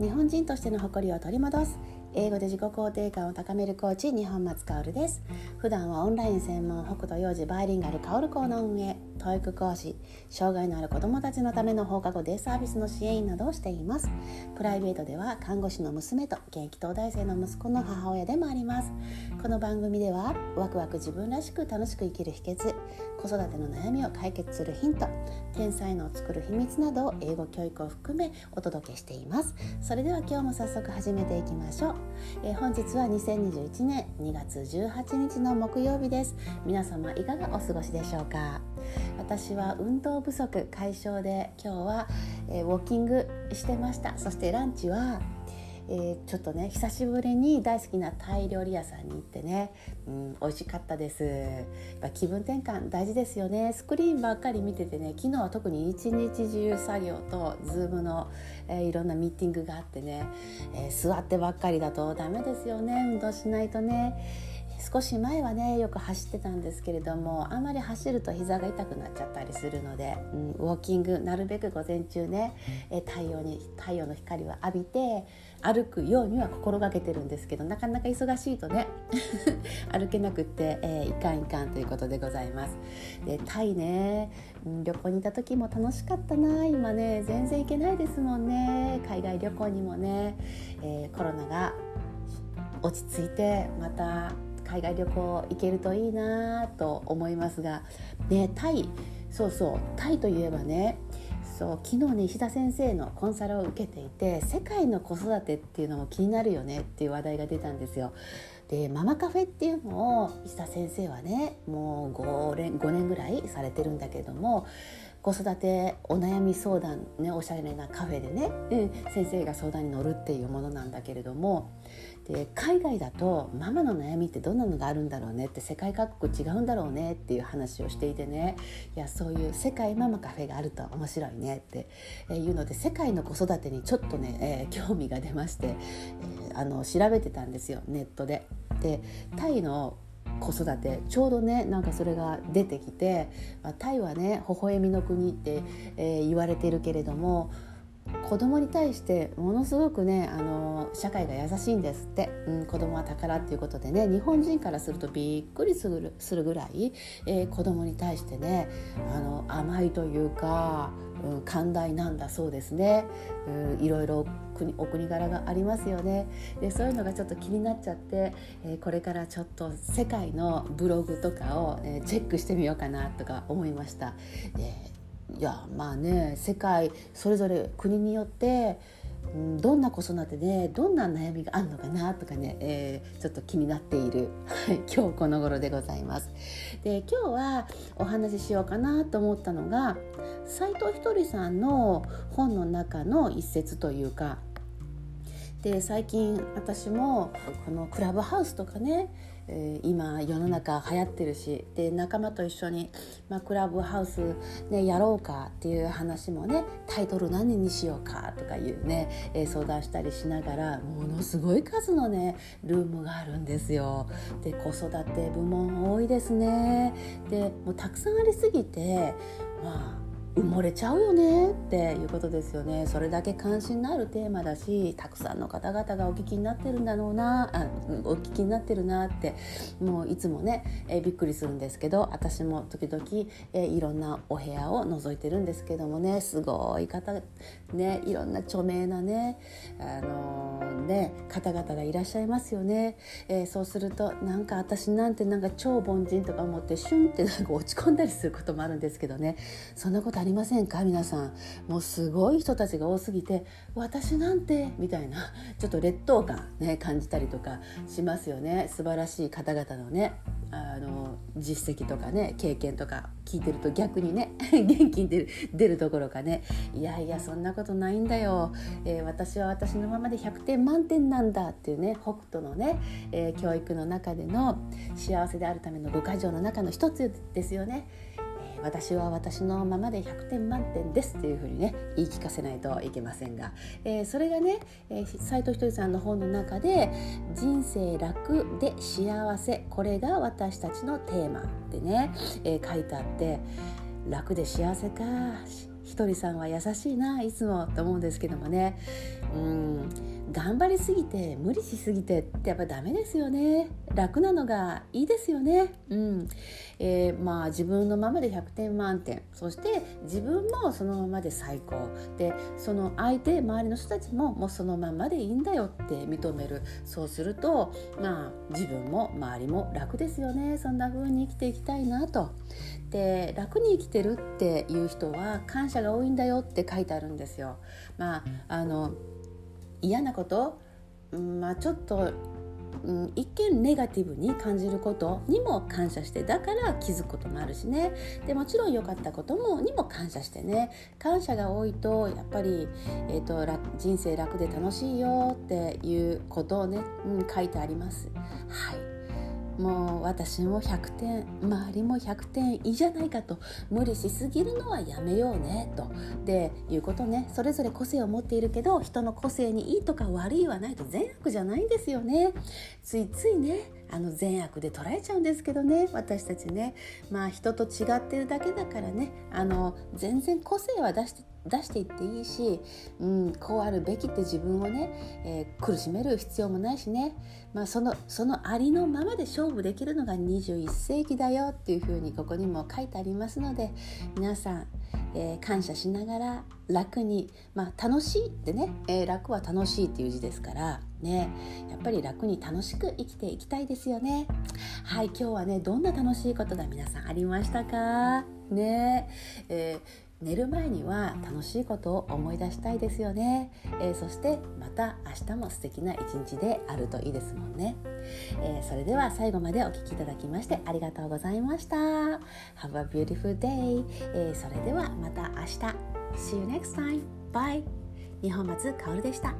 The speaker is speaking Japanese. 日本人としての誇りを取り戻す英語で自己肯定感を高めるコーチ、日本松薫です。普段はオンライン専門北斗幼児バイリンガル薫校の運営、教育講師、障害のある子どもたちのための放課後デイサービスの支援員などをしています。プライベートでは看護師の娘と現役東大生の息子の母親でもあります。この番組ではワクワク自分らしく楽しく生きる秘訣、子育ての悩みを解決するヒント、天才能を作る秘密などを英語教育を含めお届けしています。それでは今日も早速始めていきましょう。本日は2021年2月18日の木曜日です。皆様いかがお過ごしでしょうか。私は運動不足解消で今日は、ウォーキングしてました。そしてランチは、ちょっとね久しぶりに大好きなタイ料理屋さんに行ってね、美味しかったです。やっぱ気分転換大事ですよね。スクリーンばっかり見ててね、昨日は特に一日中作業とズームの、いろんなミーティングがあってね、座ってばっかりだとダメですよね。運動しないとね。少し前はねよく走ってたんですけれども、あんまり走ると膝が痛くなっちゃったりするので、ウォーキングなるべく午前中ね、太陽の光を浴びて歩くようには心がけてるんですけど、なかなか忙しいとね歩けなくって、いかんということでございます。でタイね、旅行に行った時も楽しかったな。今ね全然行けないですもんね。海外旅行にもね、コロナが落ち着いてまた海外旅行行けるといいなと思いますが、ね、タイといえばね、昨日ね石田先生のコンサルを受けていて、世界の子育てっていうのも気になるよねっていう話題が出たんですよ。でママカフェっていうのを石田先生はねもう 5年ぐらいされてるんだけども、子育てお悩み相談、ね、おしゃれなカフェでね、先生が相談に乗るっていうものなんだけれども、で海外だとママの悩みってどんなのがあるんだろうねって、世界各国違うんだろうねっていう話をしていてね、いやそういう世界ママカフェがあると面白いねっていうので、世界の子育てにちょっとね、興味が出まして、調べてたんですよネットで。でタイの子育てちょうどねなんかそれが出てきて、タイはね微笑みの国って、言われているけれども、子供に対してものすごくね社会が優しいんですって、子供は宝っていうことでね、日本人からするとびっくりするぐらい、子供に対してね甘いというか、寛大なんだそうですね。いろいろお国柄がありますよね。でそういうのがちょっと気になっちゃって、これからちょっと世界のブログとかを、チェックしてみようかなとか思いました。いやまあね、世界それぞれ国によって、どんな子育てでどんな悩みがあるのかなとかね、ちょっと気になっている今日この頃でございます。で今日はお話ししようかなと思ったのが、斉藤ひとりさんの本の中の一節というかで、最近私もこのクラブハウスとかね、今世の中流行ってるし、で仲間と一緒に、クラブハウス、ね、やろうかっていう話もね、タイトル何にしようかとかいうね、相談したりしながら、ものすごい数のねルームがあるんですよ。で子育て部門多いですね。でもうたくさんありすぎて埋もれちゃうよねっていうことですよね。それだけ関心のあるテーマだし、たくさんの方々がお聞きになってるんだろうな、お聞きになってるなって、もういつもね、びっくりするんですけど、私も時々、いろんなお部屋を覗いてるんですけどもね、すごい方ね、いろんな著名なね、方々がいらっしゃいますよね。そうするとなんか私なんてなんか超凡人とか思ってシュンってなんか落ち込んだりすることもあるんですけどね、そんなことありませんか皆さん。もうすごい人たちが多すぎて、私なんてみたいなちょっと劣等感ね感じたりとかしますよね。素晴らしい方々のね実績とかね経験とか聞いてると逆にね元気に出るどころかね、いやいやそんなことないんだよ、私は私のままで100点満点なんだっていうね、北斗のね、教育の中での幸せであるための5か条の中の一つですよね。私は私のままで100点満点ですっていうふうにね言い聞かせないといけませんが、それがね、斉藤ひとりさんの本の中で、人生楽で幸せ、これが私たちのテーマってね、書いてあって、楽で幸せかひとりさんは優しいないつもと思うんですけどもね、頑張りすぎて無理しすぎてってやっぱダメですよね。楽なのがいいですよね。まあ自分のままで100点満点、そして自分もそのままで最高で、その相手周りの人たちももうそのままでいいんだよって認める。そうするとまあ自分も周りも楽ですよね。そんな風に生きていきたいなと。で、楽に生きてるっていう人は感謝が多いんだよって書いてあるんですよ。まあ嫌なこと、ちょっと、一見ネガティブに感じることにも感謝して、だから気づくこともあるしね。でもちろん良かったこともにも感謝してね。感謝が多いとやっぱり、人生楽で楽しいよっていうことをね、書いてあります。はい。もう私も100点周りも100点いいじゃないかと、無理しすぎるのはやめようねとでいうことね。それぞれ個性を持っているけど、人の個性にいいとか悪いはないと、善悪じゃないんですよね。ついついね善悪で捉えちゃうんですけどね、私たちね。まあ人と違ってるだけだからね、全然個性は出していっていいし、こうあるべきって自分をね、苦しめる必要もないしね。そのありのままで勝負できるのが21世紀だよっていうふうにここにも書いてありますので、皆さん、感謝しながら楽に、楽しいってね、楽は楽しいっていう字ですからね、やっぱり楽に楽しく生きていきたいですよね。はい、今日はね、どんな楽しいことが皆さんありましたかね。寝る前には楽しいことを思い出したいですよね。そしてまた明日も素敵な一日であるといいですもんね。それでは最後までお聞きいただきましてありがとうございました。Have a beautiful day。それではまた明日。See you next time. Bye。 日本松かおるでした。